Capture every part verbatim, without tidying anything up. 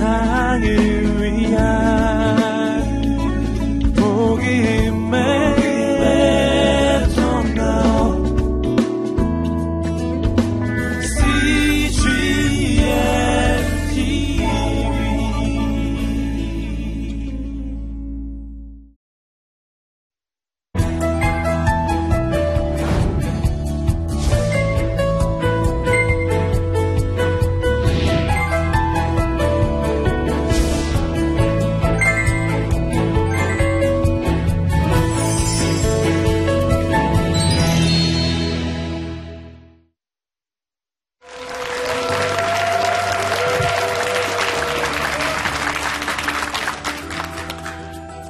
세상을 위한 복음의 전도 씨지엔 티비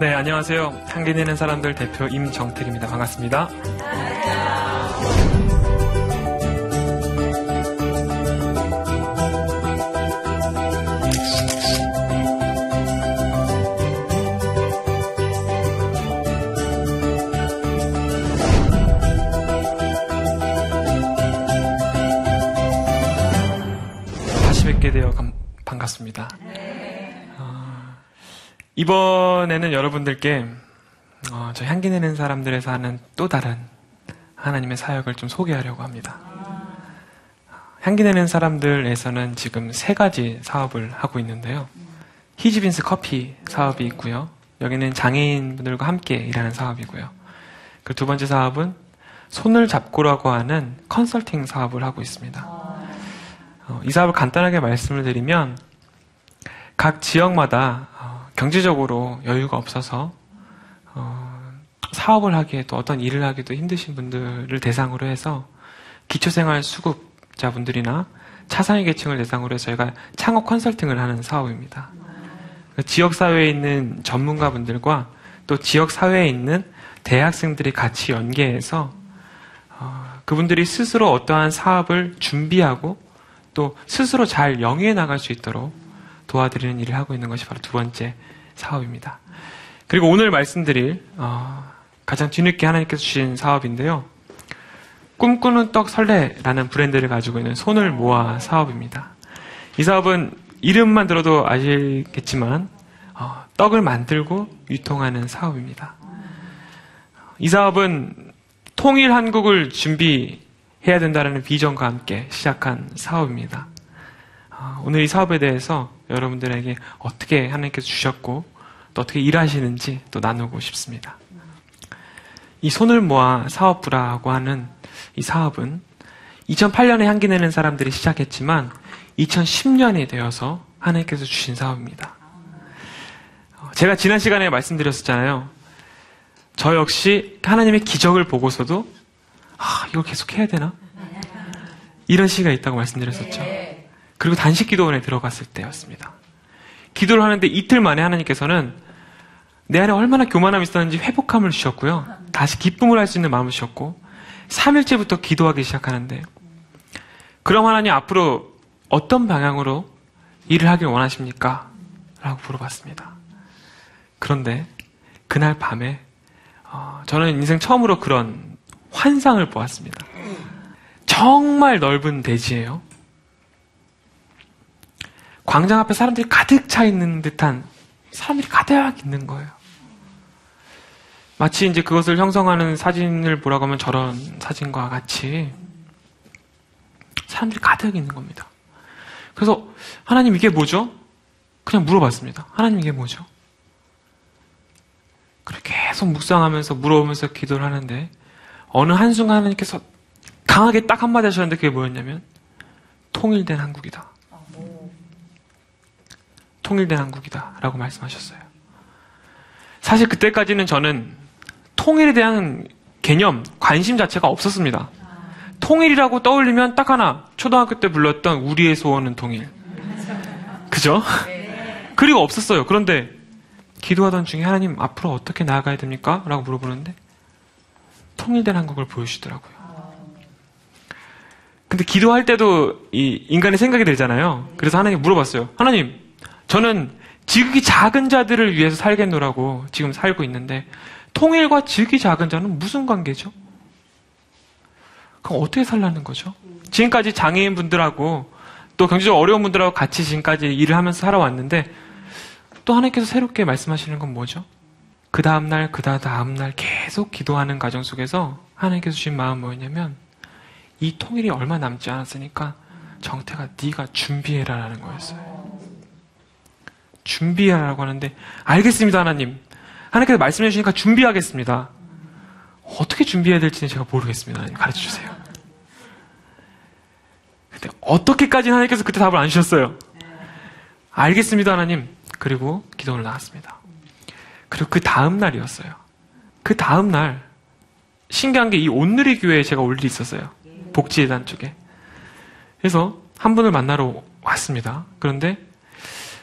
네, 안녕하세요. 향기 내는 사람들 대표 임정택입니다. 반갑습니다. 다시 뵙게 되어 감, 반갑습니다. 이번에는 여러분들께 어, 저 향기 내는 사람들에서 하는 또 다른 하나님의 사역을 좀 소개하려고 합니다. 향기 내는 사람들에서는 지금 세 가지 사업을 하고 있는데요. 히즈빈스 커피 사업이 있고요. 여기는 장애인분들과 함께 일하는 사업이고요. 그 두 번째 사업은 손을 잡고라고 하는 컨설팅 사업을 하고 있습니다. 어, 이 사업을 간단하게 말씀을 드리면 각 지역마다 경제적으로 여유가 없어서 어, 사업을 하기에 또 어떤 일을 하기도 힘드신 분들을 대상으로 해서 기초생활 수급자분들이나 차상위 계층을 대상으로 해서 저희가 창업 컨설팅을 하는 사업입니다. 지역사회에 있는 전문가분들과 또 지역사회에 있는 대학생들이 같이 연계해서 어, 그분들이 스스로 어떠한 사업을 준비하고 또 스스로 잘 영위해 나갈 수 있도록 도와드리는 일을 하고 있는 것이 바로 두 번째 사업입니다. 그리고 오늘 말씀드릴 어, 가장 뒤늦게 하나님께서 주신 사업인데요. 꿈꾸는 떡 설레라는 브랜드를 가지고 있는 손을 모아 사업입니다. 이 사업은 이름만 들어도 아시겠지만 어, 떡을 만들고 유통하는 사업입니다. 이 사업은 통일 한국을 준비해야 된다는 비전과 함께 시작한 사업입니다. 어, 오늘 이 사업에 대해서 여러분들에게 어떻게 하나님께서 주셨고 또 어떻게 일하시는지 또 나누고 싶습니다. 이 손을 모아 사업부라고 하는 이 사업은 이천팔 년에 향기 내는 사람들이 시작했지만 이천십 년이 되어서 하나님께서 주신 사업입니다. 제가 지난 시간에 말씀드렸었잖아요. 저 역시 하나님의 기적을 보고서도 아, 이걸 계속 해야 되나? 이런 시기가 있다고 말씀드렸었죠. 그리고 단식 기도원에 들어갔을 때였습니다. 기도를 하는데 이틀 만에 하나님께서는 내 안에 얼마나 교만함이 있었는지 회복함을 주셨고요. 다시 기쁨을 할 수 있는 마음을 주셨고 삼 일째부터 기도하기 시작하는데 그럼 하나님 앞으로 어떤 방향으로 일을 하길 원하십니까? 라고 물어봤습니다. 그런데 그날 밤에 어, 저는 인생 처음으로 그런 환상을 보았습니다. 정말 넓은 대지예요. 광장 앞에 사람들이 가득 차 있는 듯한 사람들이 가득 있는 거예요. 마치 이제 그것을 형성하는 사진을 보라고 하면 저런 사진과 같이 사람들이 가득 있는 겁니다. 그래서 하나님 이게 뭐죠? 그냥 물어봤습니다. 하나님 이게 뭐죠? 그렇게 계속 묵상하면서 물어보면서 기도를 하는데 어느 한순간 하나님께서 강하게 딱 한마디 하셨는데 그게 뭐였냐면 통일된 한국이다. 통일된 한국이다 라고 말씀하셨어요. 사실 그때까지는 저는 통일에 대한 개념, 관심 자체가 없었습니다. 통일이라고 떠올리면 딱 하나, 초등학교 때 불렀던 우리의 소원은 통일. 그죠? 그리고 없었어요. 그런데 기도하던 중에 하나님 앞으로 어떻게 나아가야 됩니까? 라고 물어보는데 통일된 한국을 보여주시더라고요. 근데 기도할 때도 이 인간의 생각이 들잖아요. 그래서 하나님 물어봤어요. 하나님 저는 지극히 작은 자들을 위해서 살겠노라고 지금 살고 있는데 통일과 지극히 작은 자는 무슨 관계죠? 그럼 어떻게 살라는 거죠? 지금까지 장애인분들하고 또 경제적으로 어려운 분들하고 같이 지금까지 일을 하면서 살아왔는데 또 하나님께서 새롭게 말씀하시는 건 뭐죠? 그 다음날, 그 다음날 계속 기도하는 과정 속에서 하나님께서 주신 마음은 뭐였냐면 이 통일이 얼마 남지 않았으니까 정태가 네가 준비해라라는 거였어요. 준비하라고 하는데 알겠습니다 하나님. 하나님께서 말씀해 주시니까 준비하겠습니다. 어떻게 준비해야 될지는 제가 모르겠습니다. 하나님 가르쳐주세요. 근데 어떻게까지는 하나님께서 그때 답을 안 주셨어요. 알겠습니다 하나님. 그리고 기도를 나왔습니다. 그리고 그 다음 날이었어요. 그 다음 날 신기한 게 이 온누리교회에 제가 올 일이 있었어요. 복지재단 쪽에. 그래서 한 분을 만나러 왔습니다. 그런데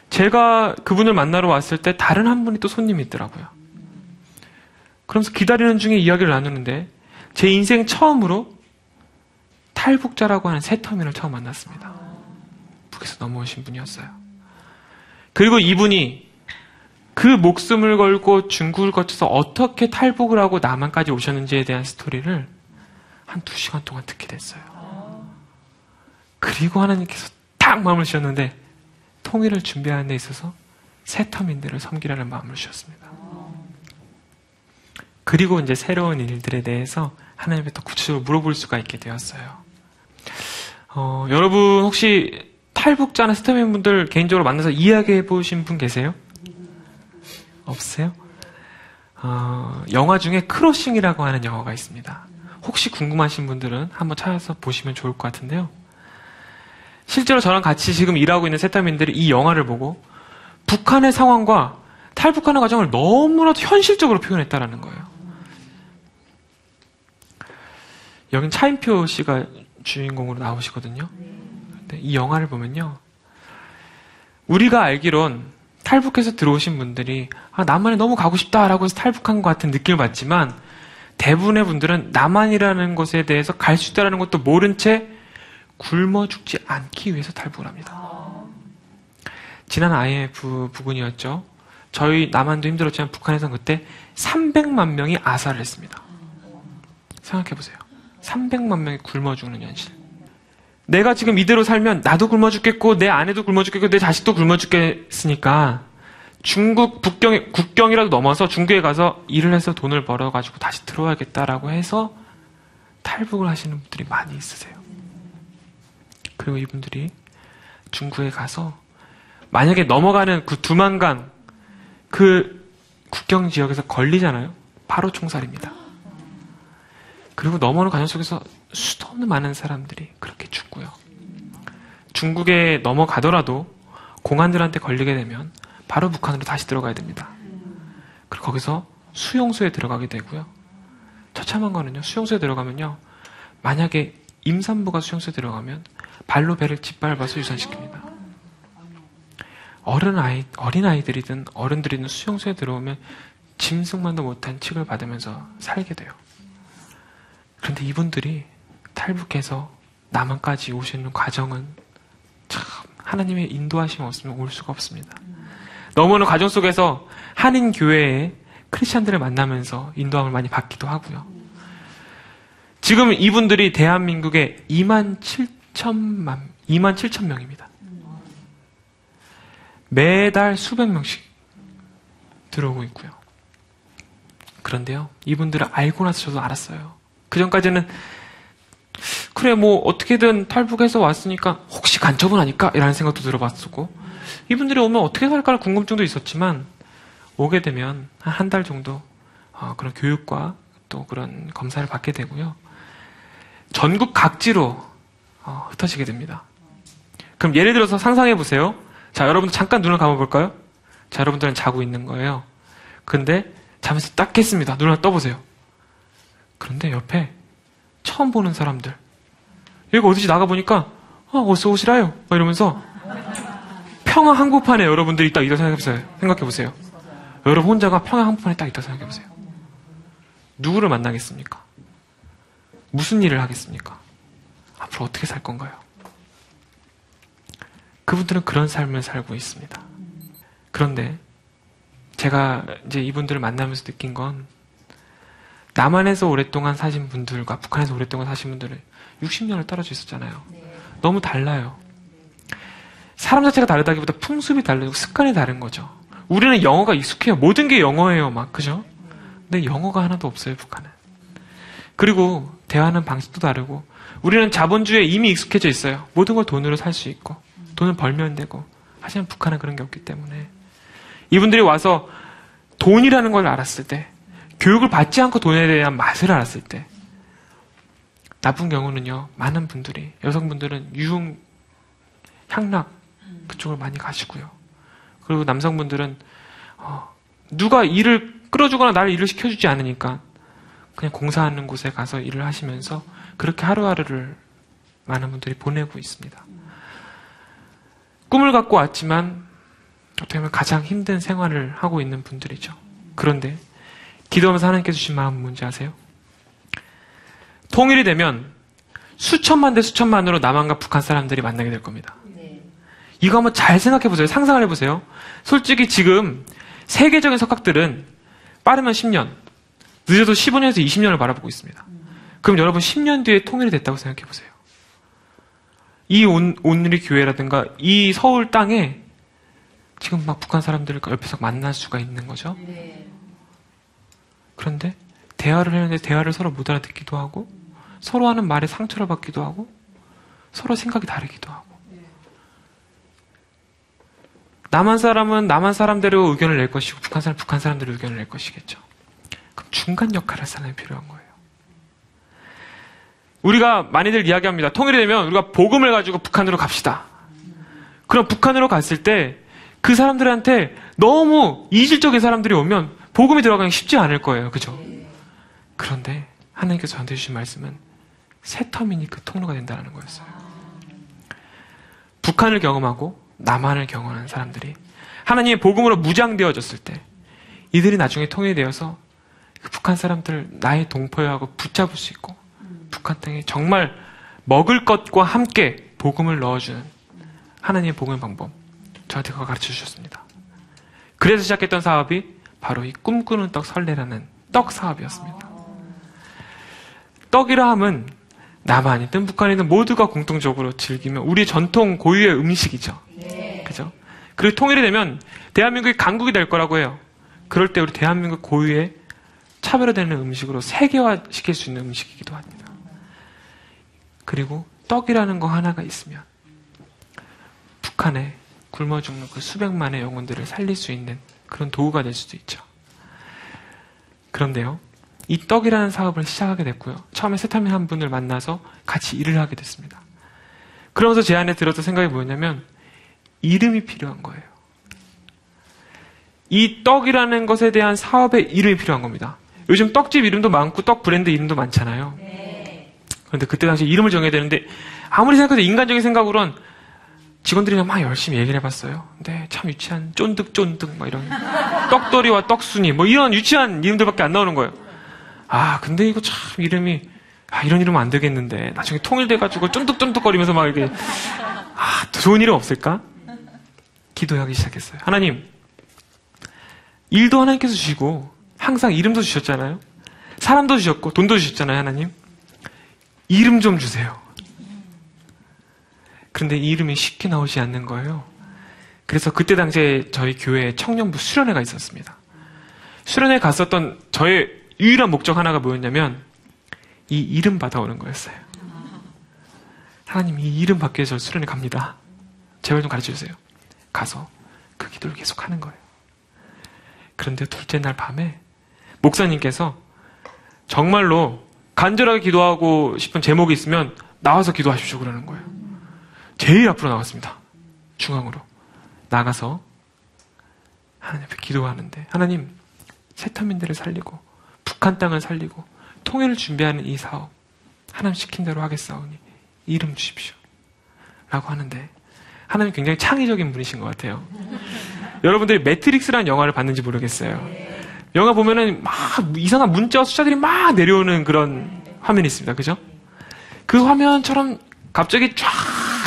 제가 그분을 만나러 왔을 때 다른 한 분이 또 손님이 있더라고요. 그러면서 기다리는 중에 이야기를 나누는데 제 인생 처음으로 탈북자라고 하는 새터민을 처음 만났습니다. 북에서 넘어오신 분이었어요. 그리고 이분이 그 목숨을 걸고 중국을 거쳐서 어떻게 탈북을 하고 남한까지 오셨는지에 대한 스토리를 한 두 시간 동안 듣게 됐어요. 그리고 하나님께서 딱 마음을 주셨는데 통일을 준비하는 데 있어서 새터민들을 섬기라는 마음을 주셨습니다. 그리고 이제 새로운 일들에 대해서 하나님께 더 구체적으로 물어볼 수가 있게 되었어요. 어, 여러분 혹시 탈북자나 새터민 분들 개인적으로 만나서 이야기해 보신 분 계세요? 없어요? 어, 영화 중에 크로싱이라고 하는 영화가 있습니다. 혹시 궁금하신 분들은 한번 찾아서 보시면 좋을 것 같은데요. 실제로 저랑 같이 지금 일하고 있는 새터민들이 이 영화를 보고 북한의 상황과 탈북하는 과정을 너무나도 현실적으로 표현했다라는 거예요. 여긴 차인표 씨가 주인공으로 나오시거든요. 근데 이 영화를 보면요, 우리가 알기론 탈북해서 들어오신 분들이 아, 남한에 너무 가고 싶다라고 해서 탈북한 것 같은 느낌을 받지만 대부분의 분들은 남한이라는 곳에 대해서 갈 수 있다는 것도 모른 채 굶어 죽지 않기 위해서 탈북을 합니다. 지난 아이엠에프 부근이었죠. 저희 남한도 힘들었지만 북한에서는 그때 삼백만 명이 아사를 했습니다. 생각해보세요. 삼백만 명이 굶어 죽는 현실. 내가 지금 이대로 살면 나도 굶어 죽겠고 내 아내도 굶어 죽겠고 내 자식도 굶어 죽겠으니까 중국 북경, 국경이라도 넘어서 중국에 가서 일을 해서 돈을 벌어가지고 다시 들어와야겠다라고 해서 탈북을 하시는 분들이 많이 있으세요. 그리고 이분들이 중국에 가서 만약에 넘어가는 그 두만강 그 국경 지역에서 걸리잖아요. 바로 총살입니다. 그리고 넘어오는 과정 속에서 수도 없는 많은 사람들이 그렇게 죽고요. 중국에 넘어가더라도 공안들한테 걸리게 되면 바로 북한으로 다시 들어가야 됩니다. 그리고 거기서 수용소에 들어가게 되고요. 처참한 거는요, 수용소에 들어가면요, 만약에 임산부가 수용소에 들어가면 발로 배를 짓밟아서 유산시킵니다. 어른 아이, 어린 아이들이든 어른들이든 수용소에 들어오면 짐승만도 못한 취급을 받으면서 살게 돼요. 그런데 이분들이 탈북해서 남한까지 오시는 과정은 참 하나님의 인도하심 없으면 올 수가 없습니다. 넘어오는 과정 속에서 한인교회의 크리스찬들을 만나면서 인도함을 많이 받기도 하고요. 지금 이분들이 대한민국에 이만 칠천만, 이만 칠천 명입니다. 매달 수백 명씩 들어오고 있고요. 그런데요, 이분들을 알고 나서 저도 알았어요. 그 전까지는 그래 뭐 어떻게든 탈북해서 왔으니까 혹시 간첩은 아닐까? 이라는 생각도 들어봤었고 이분들이 오면 어떻게 살까 궁금증도 있었지만 오게 되면 한 한 달 정도 그런 교육과 또 그런 검사를 받게 되고요. 전국 각지로 흩어지게 됩니다. 그럼 예를 들어서 상상해 보세요. 자, 여러분들 잠깐 눈을 감아볼까요? 자, 여러분들은 자고 있는 거예요. 근데 잠에서 딱 깼습니다. 눈을 떠보세요. 그런데 옆에 처음 보는 사람들, 여기가 어디지 나가보니까 아, 어서 오시라요 막 이러면서 평화 한국판에 여러분들이 딱 있다고 생각해보세요. 생각해보세요. 여러분 혼자가 평화 한국판에 딱 있다고 생각해보세요. 누구를 만나겠습니까? 무슨 일을 하겠습니까? 앞으로 어떻게 살 건가요? 그분들은 그런 삶을 살고 있습니다. 그런데 제가 이제 이분들을 만나면서 느낀 건 남한에서 오랫동안 사신 분들과 북한에서 오랫동안 사신 분들은 육십 년을 떨어져 있었잖아요. 너무 달라요. 사람 자체가 다르다기보다 풍습이 다르고 습관이 다른 거죠. 우리는 영어가 익숙해요. 모든 게 영어예요. 막, 그죠? 근데 영어가 하나도 없어요, 북한은. 그리고 대화하는 방식도 다르고, 우리는 자본주의에 이미 익숙해져 있어요. 모든 걸 돈으로 살 수 있고, 돈을 벌면 되고. 하지만 북한은 그런 게 없기 때문에. 이분들이 와서 돈이라는 걸 알았을 때, 교육을 받지 않고 돈에 대한 맛을 알았을 때, 나쁜 경우는요, 많은 분들이, 여성분들은 유흥, 향락, 그쪽을 많이 가시고요. 그리고 남성분들은, 어, 누가 일을 끌어주거나 나를 일을 시켜주지 않으니까, 그냥 공사하는 곳에 가서 일을 하시면서, 그렇게 하루하루를 많은 분들이 보내고 있습니다. 꿈을 갖고 왔지만, 어떻게 보면 가장 힘든 생활을 하고 있는 분들이죠. 그런데, 기도하면서 하나님께서 주신 마음은 뭔지 아세요? 통일이 되면 수천만 대 수천만으로 남한과 북한 사람들이 만나게 될 겁니다. 네. 이거 한번 잘 생각해보세요. 상상을 해보세요. 솔직히 지금 세계적인 석학들은 빠르면 십 년, 늦어도 십오 년에서 이십 년을 바라보고 있습니다. 그럼 여러분 십 년 뒤에 통일이 됐다고 생각해보세요. 이 온, 온누리 교회라든가 이 서울 땅에 지금 막 북한 사람들을 옆에서 만날 수가 있는 거죠. 네. 그런데 대화를 했는데 대화를 서로 못 알아듣기도 하고 서로 하는 말에 상처를 받기도 하고 서로 생각이 다르기도 하고 남한 사람은 남한 사람대로 의견을 낼 것이고 북한 사람은 북한 사람대로 의견을 낼 것이겠죠. 그럼 중간 역할을 할 사람이 필요한 거예요. 우리가 많이들 이야기합니다. 통일이 되면 우리가 복음을 가지고 북한으로 갑시다. 그럼 북한으로 갔을 때 그 사람들한테 너무 이질적인 사람들이 오면 복음이 들어가기 쉽지 않을 거예요. 그죠? 그런데 하나님께서 저한테 주신 말씀은 새터민이 그 통로가 된다는 거였어요. 북한을 경험하고 남한을 경험하는 사람들이 하나님의 복음으로 무장되어졌을 때 이들이 나중에 통일되어서 그 북한 사람들을 나의 동포여하고 붙잡을 수 있고 북한 땅에 정말 먹을 것과 함께 복음을 넣어주는 하나님의 복음의 방법 저한테 그걸 가르쳐 주셨습니다. 그래서 시작했던 사업이 바로 이 꿈꾸는 떡 설레라는 떡 사업이었습니다. 떡이라 함은 남한이든 북한이든 모두가 공통적으로 즐기며 우리의 전통 고유의 음식이죠. 네. 그죠? 그리고 통일이 되면 대한민국이 강국이 될 거라고 해요. 그럴 때 우리 대한민국 고유의 차별화되는 음식으로 세계화시킬 수 있는 음식이기도 합니다. 그리고 떡이라는 거 하나가 있으면 북한에 굶어 죽는 그 수백만의 영혼들을 살릴 수 있는 그런 도구가 될 수도 있죠. 그런데요. 이 떡이라는 사업을 시작하게 됐고요. 처음에 새터민 한 분을 만나서 같이 일을 하게 됐습니다. 그러면서 제 안에 들었던 생각이 뭐였냐면 이름이 필요한 거예요. 이 떡이라는 것에 대한 사업의 이름이 필요한 겁니다. 요즘 떡집 이름도 많고 떡 브랜드 이름도 많잖아요. 그런데 그때 당시 이름을 정해야 되는데 아무리 생각해도 인간적인 생각으론 직원들이랑 막 열심히 얘기를 해봤어요. 근데 참 유치한 쫀득쫀득 막 이런 떡도리와 떡순이 뭐 이런 유치한 이름들밖에 안 나오는 거예요. 아 근데 이거 참 이름이 아 이런 이름은 안 되겠는데 나중에 통일돼가지고 쫀득쫀득거리면서 막 이렇게 아 좋은 이름 없을까? 기도하기 시작했어요. 하나님 일도 하나님께서 주시고 항상 이름도 주셨잖아요. 사람도 주셨고 돈도 주셨잖아요. 하나님 이름 좀 주세요. 그런데 이 이름이 쉽게 나오지 않는 거예요. 그래서 그때 당시에 저희 교회에 청년부 수련회가 있었습니다. 수련회 갔었던 저의 유일한 목적 하나가 뭐였냐면 이 이름 받아오는 거였어요. 하나님 이 이름 받기 위해서 수련회 갑니다. 제발 좀 가르쳐주세요. 가서 그 기도를 계속 하는 거예요. 그런데 둘째 날 밤에 목사님께서 정말로 간절하게 기도하고 싶은 제목이 있으면 나와서 기도하십시오 그러는 거예요. 제일 앞으로 나갔습니다. 중앙으로 나가서 하나님 앞에 기도하는데 하나님 새터민들을 살리고 북한 땅을 살리고 통일을 준비하는 이 사업 하나님 시킨 대로 하겠사오니 이름 주십시오 라고 하는데 하나님 굉장히 창의적인 분이신 것 같아요. 여러분들이 매트릭스라는 영화를 봤는지 모르겠어요. 영화 보면은 막 이상한 문자와 숫자들이 막 내려오는 그런 화면이 있습니다. 그죠? 그 화면처럼 갑자기 쫙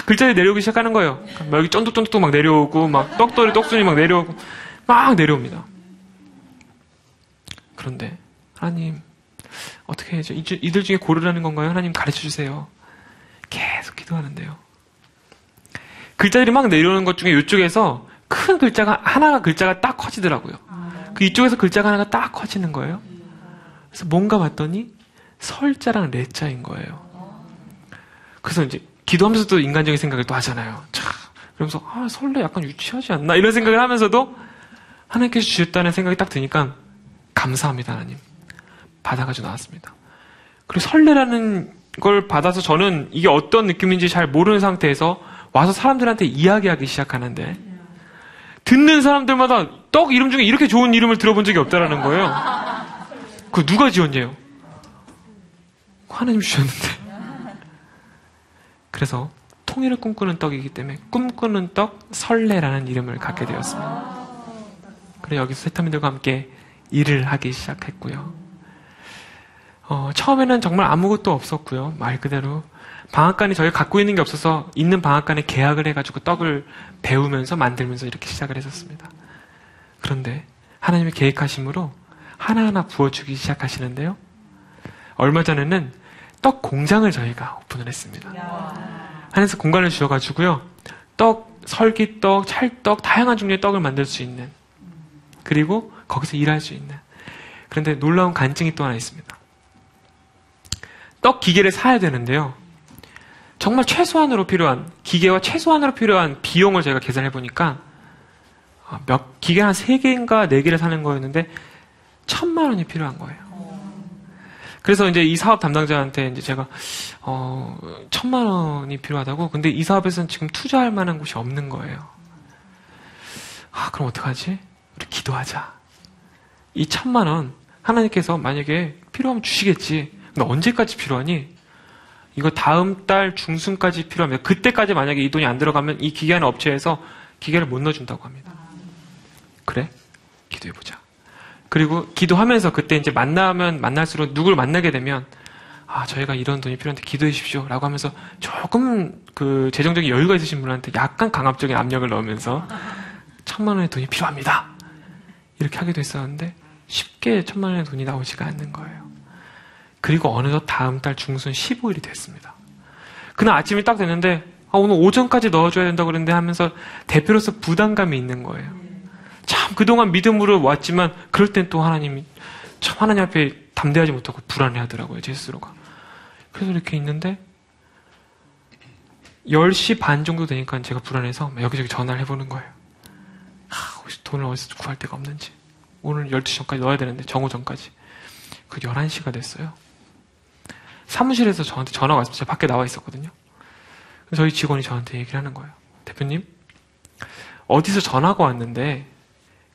글자들이 내려오기 시작하는 거예요. 막 여기 쫀득쫀득 막 내려오고 막 떡돌이 떡순이 막 내려오고 막 내려옵니다. 그런데 하나님 어떻게 해야죠? 이들 중에 고르라는 건가요? 하나님 가르쳐주세요. 계속 기도하는데요. 글자들이 막 내려오는 것 중에 이쪽에서 큰 글자가 하나가 글자가 딱 커지더라고요. 그 이쪽에서 글자가 하나가 딱 커지는 거예요. 그래서 뭔가 봤더니 설자랑 레자인 거예요. 그래서 이제 기도하면서 또 인간적인 생각을 또 하잖아요. 참, 그러면서 아, 설레 약간 유치하지 않나 이런 생각을 하면서도 하나님께서 주셨다는 생각이 딱 드니까 감사합니다 하나님 받아가지고 나왔습니다. 그리고 설레라는 걸 받아서 저는 이게 어떤 느낌인지 잘 모르는 상태에서 와서 사람들한테 이야기하기 시작하는데 듣는 사람들마다 떡 이름 중에 이렇게 좋은 이름을 들어본 적이 없다라는 거예요. 그거 누가 지었냐요? 하나님 주셨는데. 그래서 통일을 꿈꾸는 떡이기 때문에 꿈꾸는 떡 설레라는 이름을 갖게 되었습니다. 그래서 여기서 새터민들과 함께 일을 하기 시작했고요. 어, 처음에는 정말 아무것도 없었고요. 말 그대로 방앗간이 저희가 갖고 있는 게 없어서 있는 방앗간에 계약을 해가지고 떡을 배우면서 만들면서 이렇게 시작을 했었습니다. 그런데 하나님의 계획하심으로 하나하나 부어주기 시작하시는데요. 얼마 전에는 떡 공장을 저희가 오픈을 했습니다. 하나님께서 공간을 주셔가지고요. 떡, 설기떡, 찰떡, 다양한 종류의 떡을 만들 수 있는 그리고 거기서 일할 수 있는 그런데 놀라운 간증이 또 하나 있습니다. 떡 기계를 사야 되는데요. 정말 최소한으로 필요한 기계와 최소한으로 필요한 비용을 제가 계산해 보니까 몇 기계 한 세 개인가 네 개를 사는 거였는데 천만 원이 필요한 거예요. 그래서 이제 이 사업 담당자한테 이제 제가 어, 천만 원이 필요하다고. 근데 이 사업에서는 지금 투자할 만한 곳이 없는 거예요. 아, 그럼 어떡하지? 우리 기도하자. 이 천만 원 하나님께서 만약에 필요하면 주시겠지. 근데 언제까지 필요하니? 이거 다음 달 중순까지 필요합니다. 그때까지 만약에 이 돈이 안 들어가면 이 기계하는 업체에서 기계를 못 넣어준다고 합니다. 그래? 기도해보자. 그리고 기도하면서 그때 이제 만나면 만날수록 누굴 만나게 되면 아, 저희가 이런 돈이 필요한데 기도해 주십시오 라고 하면서 조금 그 재정적인 여유가 있으신 분한테 약간 강압적인 압력을 넣으면서 천만 원의 돈이 필요합니다 이렇게 하기도 했었는데 쉽게 천만 원의 돈이 나오지가 않는 거예요. 그리고 어느덧 다음 달 중순 십오 일이 됐습니다. 그날 아침이 딱 됐는데 아, 오늘 오전까지 넣어줘야 된다고 그랬는데 하면서 대표로서 부담감이 있는 거예요. 참 그동안 믿음으로 왔지만 그럴 땐 또 하나님이 참 하나님 앞에 담대하지 못하고 불안해하더라고요. 제 스스로가. 그래서 이렇게 있는데 열 시 반 정도 되니까 제가 불안해서 여기저기 전화를 해보는 거예요. 아, 혹시 돈을 어디서 구할 데가 없는지. 오늘 열두 시 전까지 넣어야 되는데 정오 전까지. 그 열한 시가 됐어요. 사무실에서 저한테 전화가 왔습니다. 제가 밖에 나와 있었거든요. 저희 직원이 저한테 얘기를 하는 거예요. 대표님, 어디서 전화가 왔는데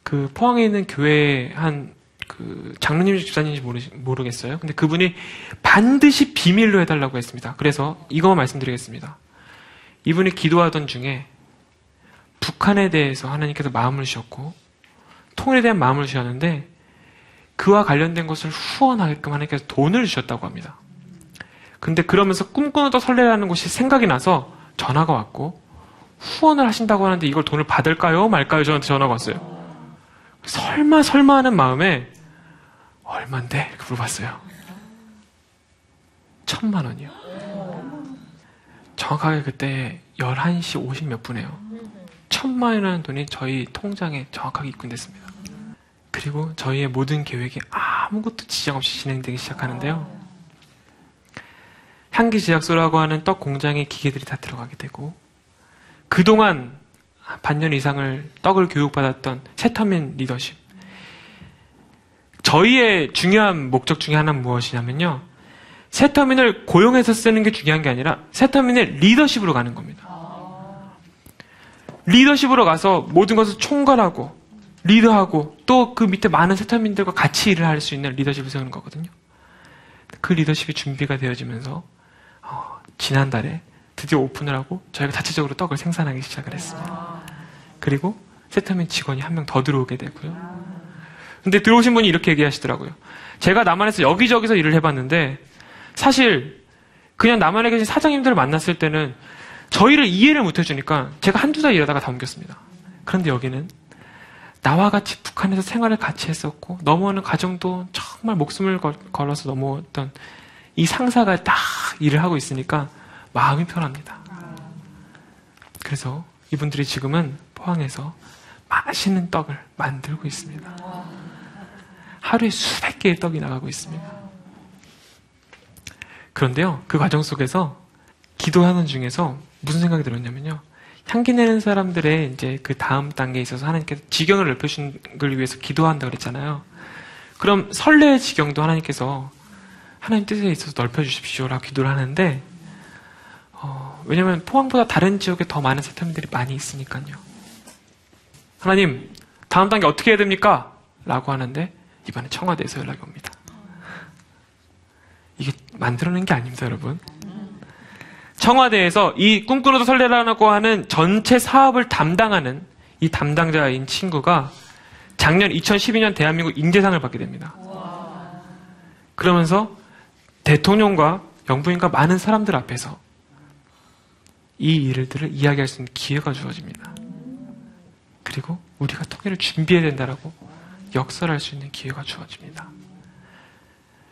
그 포항에 있는 교회 한 그 장로님인지 집사님인지 모르, 모르겠어요. 근데 그분이 반드시 비밀로 해달라고 했습니다. 그래서 이거만 말씀드리겠습니다. 이분이 기도하던 중에 북한에 대해서 하나님께서 마음을 주셨고 통일에 대한 마음을 주셨는데 그와 관련된 것을 후원하게끔 하나님께서 돈을 주셨다고 합니다. 근데 그러면서 꿈꾸는 또 설레라는 곳이 생각이 나서 전화가 왔고 후원을 하신다고 하는데 이걸 돈을 받을까요 말까요? 저한테 전화가 왔어요. 설마 설마 하는 마음에 얼만데? 이렇게 물어봤어요. 천만 원이요. 정확하게 그때 열한 시 오십 몇 분에요 천만 원이라는 돈이 저희 통장에 정확하게 입금됐습니다. 그리고 저희의 모든 계획이 아무것도 지장 없이 진행되기 시작하는데요. 향기제약소라고 하는 떡 공장의 기계들이 다 들어가게 되고 그동안 반년 이상을 떡을 교육받았던 새터민 리더십. 저희의 중요한 목적 중에 하나는 무엇이냐면요. 새터민을 고용해서 쓰는 게 중요한 게 아니라 새터민의 리더십으로 가는 겁니다. 리더십으로 가서 모든 것을 총괄하고 리더하고 또 그 밑에 많은 새터민들과 같이 일을 할 수 있는 리더십을 세우는 거거든요. 그 리더십이 준비가 되어지면서 어, 지난달에 드디어 오픈을 하고 저희가 자체적으로 떡을 생산하기 시작을 했습니다. 그리고 새터민 직원이 한 명 더 들어오게 되고요. 근데 들어오신 분이 이렇게 얘기하시더라고요. 제가 남한에서 여기저기서 일을 해봤는데 사실 그냥 남한에 계신 사장님들을 만났을 때는 저희를 이해를 못해주니까 제가 한두 달 일하다가 다 옮겼습니다. 그런데 여기는 나와 같이 북한에서 생활을 같이 했었고 넘어오는 가정도 정말 목숨을 걸어서 넘어왔던 이 상사가 딱 일을 하고 있으니까 마음이 편합니다. 그래서 이분들이 지금은 포항에서 맛있는 떡을 만들고 있습니다. 하루에 수백 개의 떡이 나가고 있습니다. 그런데요, 그 과정 속에서 기도하는 중에서 무슨 생각이 들었냐면요, 향기 내는 사람들의 이제 그 다음 단계에 있어서 하나님께서 지경을 넓혀주신 걸 위해서 기도한다고 그랬잖아요. 그럼 설레의 지경도 하나님께서 하나님 뜻에 있어서 넓혀주십시오라고 기도를 하는데, 어, 왜냐면 포항보다 다른 지역에 더 많은 새터민들이 많이 있으니까요. 하나님, 다음 단계 어떻게 해야 됩니까? 라고 하는데, 이번에 청와대에서 연락이 옵니다. 이게 만들어낸 게 아닙니다, 여러분. 청와대에서 이 꿈꾸러도 설레라고 하는 전체 사업을 담당하는 이 담당자인 친구가 작년 이천십이 년 대한민국 인재상을 받게 됩니다. 그러면서 대통령과 영부인과 많은 사람들 앞에서 이 일들을 이야기할 수 있는 기회가 주어집니다. 그리고 우리가 토끼를 준비해야 된다라고 역설할 수 있는 기회가 주어집니다.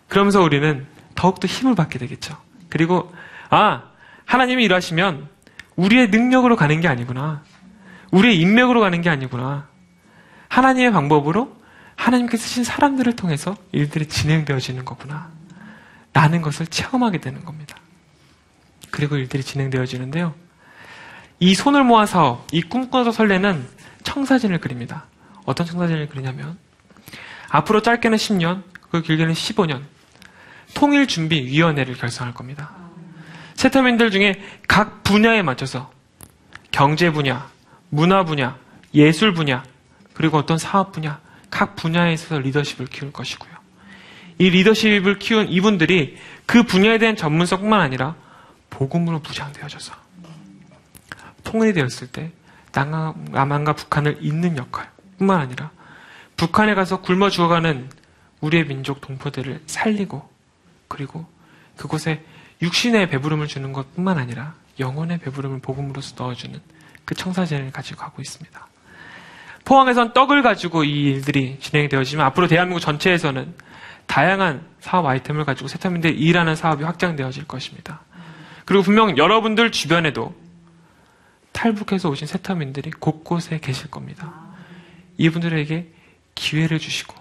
그러면서 우리는 더욱더 힘을 받게 되겠죠. 그리고 아, 하나님이 일하시면 우리의 능력으로 가는 게 아니구나. 우리의 인맥으로 가는 게 아니구나. 하나님의 방법으로 하나님께서 쓰신 사람들을 통해서 일들이 진행되어지는 거구나 라는 것을 체험하게 되는 겁니다. 그리고 일들이 진행되어지는데요, 이 손을 모아 사업, 이 꿈꾸어서 설레는 청사진을 그립니다. 어떤 청사진을 그리냐면, 앞으로 짧게는 십 년, 그 길게는 십오 년 통일준비위원회를 결성할 겁니다. 새터민들 중에 각 분야에 맞춰서 경제 분야, 문화 분야, 예술 분야, 그리고 어떤 사업 분야, 각 분야에 있어서 리더십을 키울 것이고요. 이 리더십을 키운 이분들이 그 분야에 대한 전문성뿐만 아니라 복음으로 부장되어져서 통일이 되었을 때 남한과 북한을 잇는 역할뿐만 아니라 북한에 가서 굶어 죽어가는 우리의 민족 동포들을 살리고, 그리고 그곳에 육신의 배부름을 주는 것뿐만 아니라 영혼의 배부름을 복음으로써 넣어주는 그 청사진을 가지고 가고 있습니다. 포항에선 떡을 가지고 이 일들이 진행이 되어지면 앞으로 대한민국 전체에서는 다양한 사업 아이템을 가지고 새터민들이 일하는 사업이 확장되어질 것입니다. 그리고 분명 여러분들 주변에도 탈북해서 오신 새터민들이 곳곳에 계실 겁니다. 이분들에게 기회를 주시고,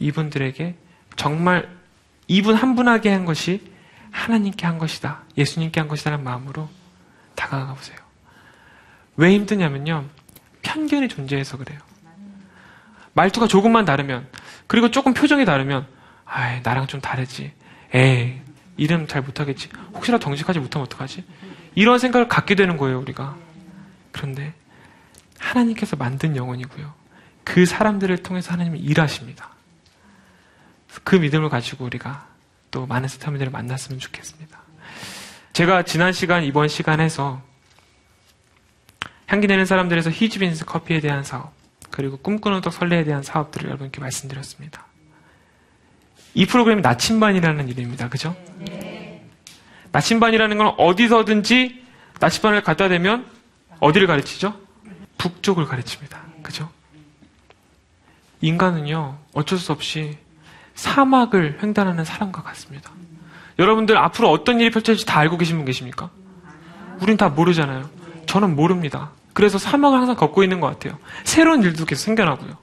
이분들에게 정말 이분 한 분에게 한 것이 하나님께 한 것이다, 예수님께 한 것이라는 마음으로 다가가 보세요. 왜 힘드냐면요, 편견이 존재해서 그래요. 말투가 조금만 다르면, 그리고 조금 표정이 다르면, 아이, 나랑 좀 다르지, 에이, 이름 잘 못하겠지, 혹시라도 정직하지 못하면 어떡하지, 이런 생각을 갖게 되는 거예요, 우리가. 그런데 하나님께서 만든 영혼이고요, 그 사람들을 통해서 하나님은 일하십니다. 그 믿음을 가지고 우리가 또 많은 새터민들을 만났으면 좋겠습니다. 제가 지난 시간, 이번 시간에서 향기 내는 사람들에서 히즈빈스 커피에 대한 사업, 그리고 꿈꾸는 떡 설레에 대한 사업들을 여러분께 말씀드렸습니다. 이 프로그램이 나침반이라는 이름입니다. 그죠? 나침반이라는 건 어디서든지 나침반을 갖다 대면 어디를 가르치죠? 북쪽을 가르칩니다. 그죠? 인간은요, 어쩔 수 없이 사막을 횡단하는 사람과 같습니다. 여러분들 앞으로 어떤 일이 펼쳐질지 다 알고 계신 분 계십니까? 우린 다 모르잖아요. 저는 모릅니다. 그래서 사막을 항상 걷고 있는 것 같아요. 새로운 일도 계속 생겨나고요.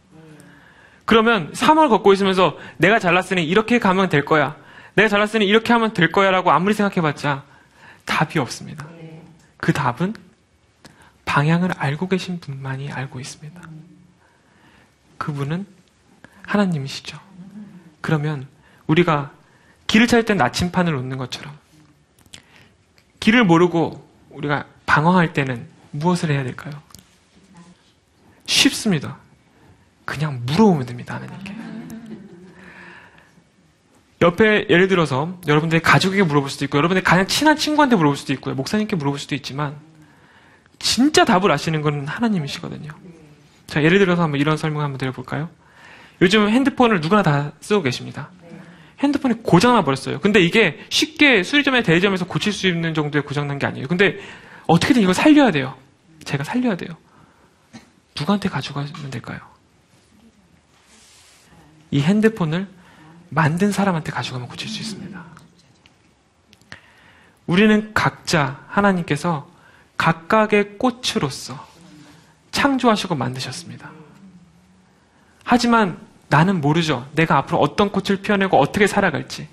그러면 사막을 걷고 있으면서 내가 잘났으니 이렇게 가면 될 거야, 내가 잘났으니 이렇게 하면 될 거야 라고 아무리 생각해봤자 답이 없습니다. 그 답은 방향을 알고 계신 분만이 알고 있습니다. 그분은 하나님이시죠. 그러면 우리가 길을 찾을 때 나침판을 놓는 것처럼 길을 모르고 우리가 방황할 때는 무엇을 해야 될까요? 쉽습니다. 그냥 물어보면 됩니다, 하나님께. 옆에 예를 들어서 여러분들의 가족에게 물어볼 수도 있고, 여러분의 가장 친한 친구한테 물어볼 수도 있고요, 목사님께 물어볼 수도 있지만, 진짜 답을 아시는 건 하나님이시거든요. 자, 예를 들어서 한번 이런 설명을 한번 드려볼까요? 요즘 핸드폰을 누구나 다 쓰고 계십니다. 핸드폰이 고장나 버렸어요. 근데 이게 쉽게 수리점이나 대리점에서 고칠 수 있는 정도의 고장난 게 아니에요. 근데 어떻게든 이걸 살려야 돼요. 제가 살려야 돼요. 누구한테 가져가면 될까요? 이 핸드폰을 만든 사람한테 가져가면 고칠 수 있습니다. 우리는 각자 하나님께서 각각의 꽃으로서 창조하시고 만드셨습니다. 하지만 나는 모르죠. 내가 앞으로 어떤 꽃을 피워내고 어떻게 살아갈지.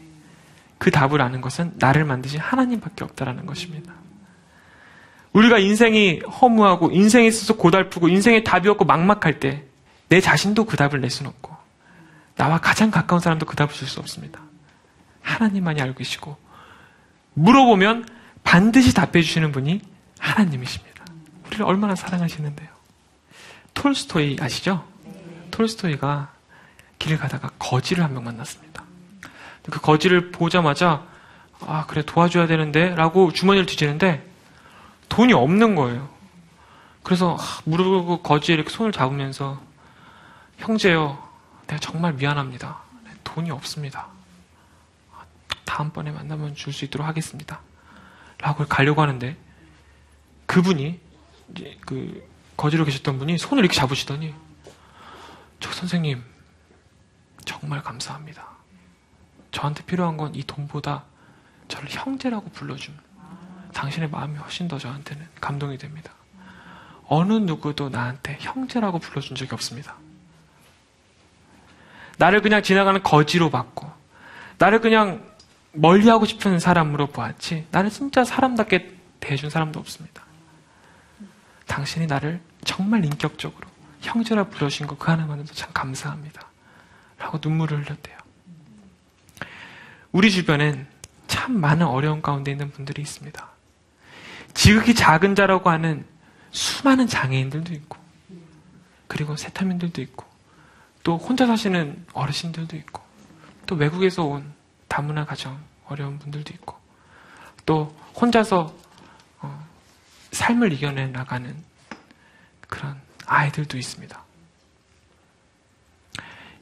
그 답을 아는 것은 나를 만드신 하나님밖에 없다라는 것입니다. 우리가 인생이 허무하고 인생에 있어서 고달프고 인생에 답이 없고 막막할 때 내 자신도 그 답을 낼 수는 없고 나와 가장 가까운 사람도 그 답을 줄 수 없습니다. 하나님만이 알고 계시고 물어보면 반드시 답해 주시는 분이 하나님이십니다. 우리를 얼마나 사랑하시는데요. 톨스토이 아시죠? 톨스토이가 길을 가다가 거지를 한 명 만났습니다. 그 거지를 보자마자 아 그래 도와줘야 되는데 라고 주머니를 뒤지는데 돈이 없는 거예요. 그래서 무릎을 거지에 이렇게 손을 잡으면서 형제요 내가 정말 미안합니다. 돈이 없습니다. 다음번에 만나면 줄 수 있도록 하겠습니다. 라고 가려고 하는데 그분이 그 거지로 계셨던 분이 손을 이렇게 잡으시더니 저 선생님 정말 감사합니다. 저한테 필요한 건 이 돈보다 저를 형제라고 불러준 당신의 마음이 훨씬 더 저한테는 감동이 됩니다. 어느 누구도 나한테 형제라고 불러준 적이 없습니다. 나를 그냥 지나가는 거지로 봤고 나를 그냥 멀리하고 싶은 사람으로 보았지 나를 진짜 사람답게 대해준 사람도 없습니다. 당신이 나를 정말 인격적으로 형제라 불러주신 것 그 하나만으로도 참 감사합니다. 라고 눈물을 흘렸대요. 우리 주변엔 참 많은 어려움 가운데 있는 분들이 있습니다. 지극히 작은 자라고 하는 수많은 장애인들도 있고 그리고 새터민들도 있고 또 혼자 사시는 어르신들도 있고 또 외국에서 온 다문화 가정 어려운 분들도 있고 또 혼자서 어, 삶을 이겨내 나가는 그런 아이들도 있습니다.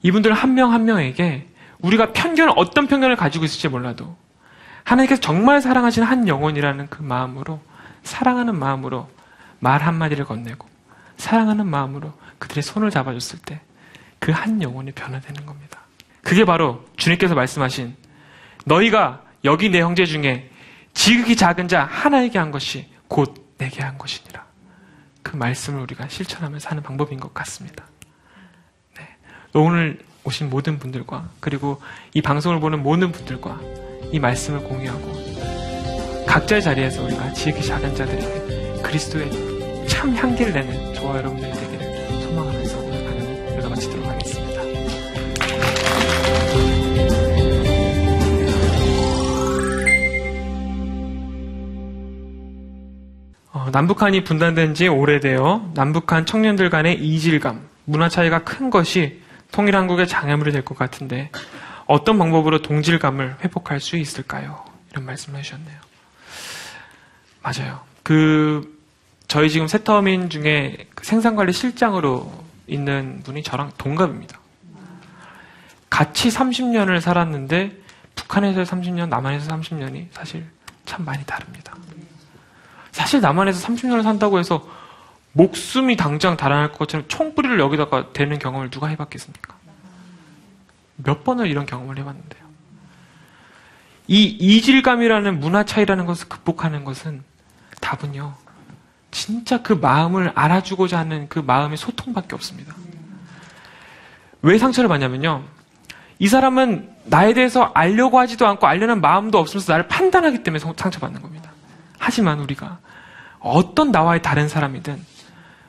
이분들 한 명 한 명에게 우리가 편견을 어떤 편견을 가지고 있을지 몰라도 하나님께서 정말 사랑하시는 한 영혼이라는 그 마음으로 사랑하는 마음으로 말 한마디를 건네고 사랑하는 마음으로 그들의 손을 잡아줬을 때 그 한 영혼이 변화되는 겁니다. 그게 바로 주님께서 말씀하신 너희가 여기 내 형제 중에 지극히 작은 자 하나에게 한 것이 곧 내게 한 것이니라. 그 말씀을 우리가 실천하면서 하는 방법인 것 같습니다. 네. 오늘 오신 모든 분들과 그리고 이 방송을 보는 모든 분들과 이 말씀을 공유하고 각자의 자리에서 우리가 지극히 작은 자들에게 그리스도의 참 향기를 내는 저와 여러분들이 되기를 소망하면서 오늘 강연을 여기다 마치도록 하겠습니다. 어, 남북한이 분단된 지 오래되어 남북한 청년들 간의 이질감, 문화 차이가 큰 것이 통일한국의 장애물이 될 것 같은데 어떤 방법으로 동질감을 회복할 수 있을까요? 이런 말씀을 해주셨네요. 맞아요. 그 저희 지금 새터민 중에 생산관리 실장으로 있는 분이 저랑 동갑입니다. 같이 삼십 년을 살았는데 북한에서의 삼십 년, 남한에서 삼십 년이 사실 참 많이 다릅니다. 사실 남한에서 삼십 년을 산다고 해서 목숨이 당장 달아날 것처럼 총뿌리를 여기다가 대는 경험을 누가 해봤겠습니까? 몇 번을 이런 경험을 해봤는데요. 이 이질감이라는 문화 차이라는 것을 극복하는 것은 답은요. 진짜 그 마음을 알아주고자 하는 그 마음의 소통밖에 없습니다. 왜 상처를 받냐면요. 이 사람은 나에 대해서 알려고 하지도 않고 알려는 마음도 없으면서 나를 판단하기 때문에 상처받는 겁니다. 하지만 우리가 어떤 나와의 다른 사람이든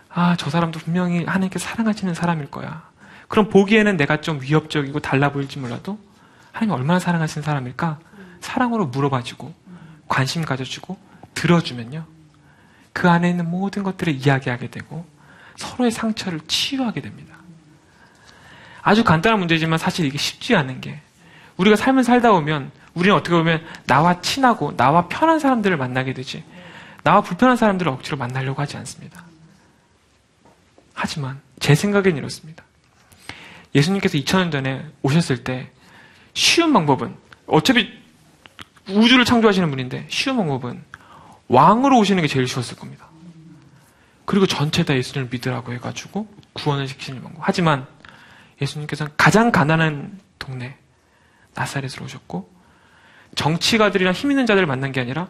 아, 저 사람도 분명히 하나님께 사랑하시는 사람일 거야. 그럼 보기에는 내가 좀 위협적이고 달라 보일지 몰라도 하나님이 얼마나 사랑하시는 사람일까? 사랑으로 물어봐주고 관심 가져주고 들어주면요. 그 안에 있는 모든 것들을 이야기하게 되고 서로의 상처를 치유하게 됩니다. 아주 간단한 문제지만 사실 이게 쉽지 않은 게 우리가 삶을 살다 보면 우리는 어떻게 보면 나와 친하고 나와 편한 사람들을 만나게 되지 나와 불편한 사람들을 억지로 만나려고 하지 않습니다. 하지만 제 생각엔 이렇습니다. 예수님께서 이천 년 전에 오셨을 때 쉬운 방법은 어차피 우주를 창조하시는 분인데 쉬운 방법은 왕으로 오시는 게 제일 쉬웠을 겁니다. 그리고 전체 다 예수님을 믿으라고 해가지고 구원을 시키는 방법. 하지만 예수님께서는 가장 가난한 동네 나사렛으로 오셨고 정치가들이랑 힘 있는 자들을 만난 게 아니라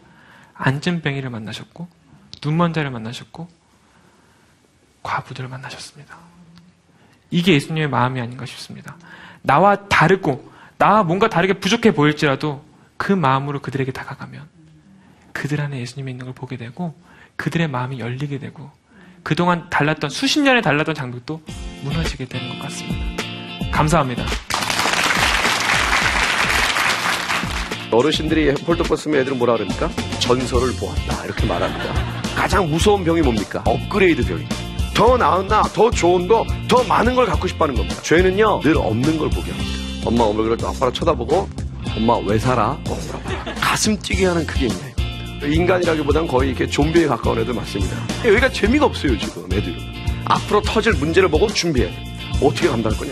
앉은 뱅이를 만나셨고 눈먼 자를 만나셨고 과부들을 만나셨습니다. 이게 예수님의 마음이 아닌가 싶습니다. 나와 다르고 나와 뭔가 다르게 부족해 보일지라도 그 마음으로 그들에게 다가가면 그들 안에 예수님이 있는 걸 보게 되고 그들의 마음이 열리게 되고 그동안 달랐던 수십 년에 달랐던 장벽도 무너지게 되는 것 같습니다. 감사합니다. 어르신들이 폴더버스 쓰면 애들은 뭐라 그럽니까? 전설을 보았다 이렇게 말합니다. 가장 무서운 병이 뭡니까? 업그레이드 병입니다. 더 나은 나, 더 좋은 거, 더 많은 걸 갖고 싶다는 겁니다. 죄는요 늘 없는 걸 보게 합니다. 엄마 얼굴을 똑바로 쳐다보고 엄마 왜 살아? 어, 가슴 뛰게 하는 그게 있네요. 인간이라기보단 거의 이렇게 좀비에 가까운 애들 맞습니다. 여기가 재미가 없어요 지금 애들. 앞으로 터질 문제를 보고 준비해야 돼. 어떻게 감당할 거냐.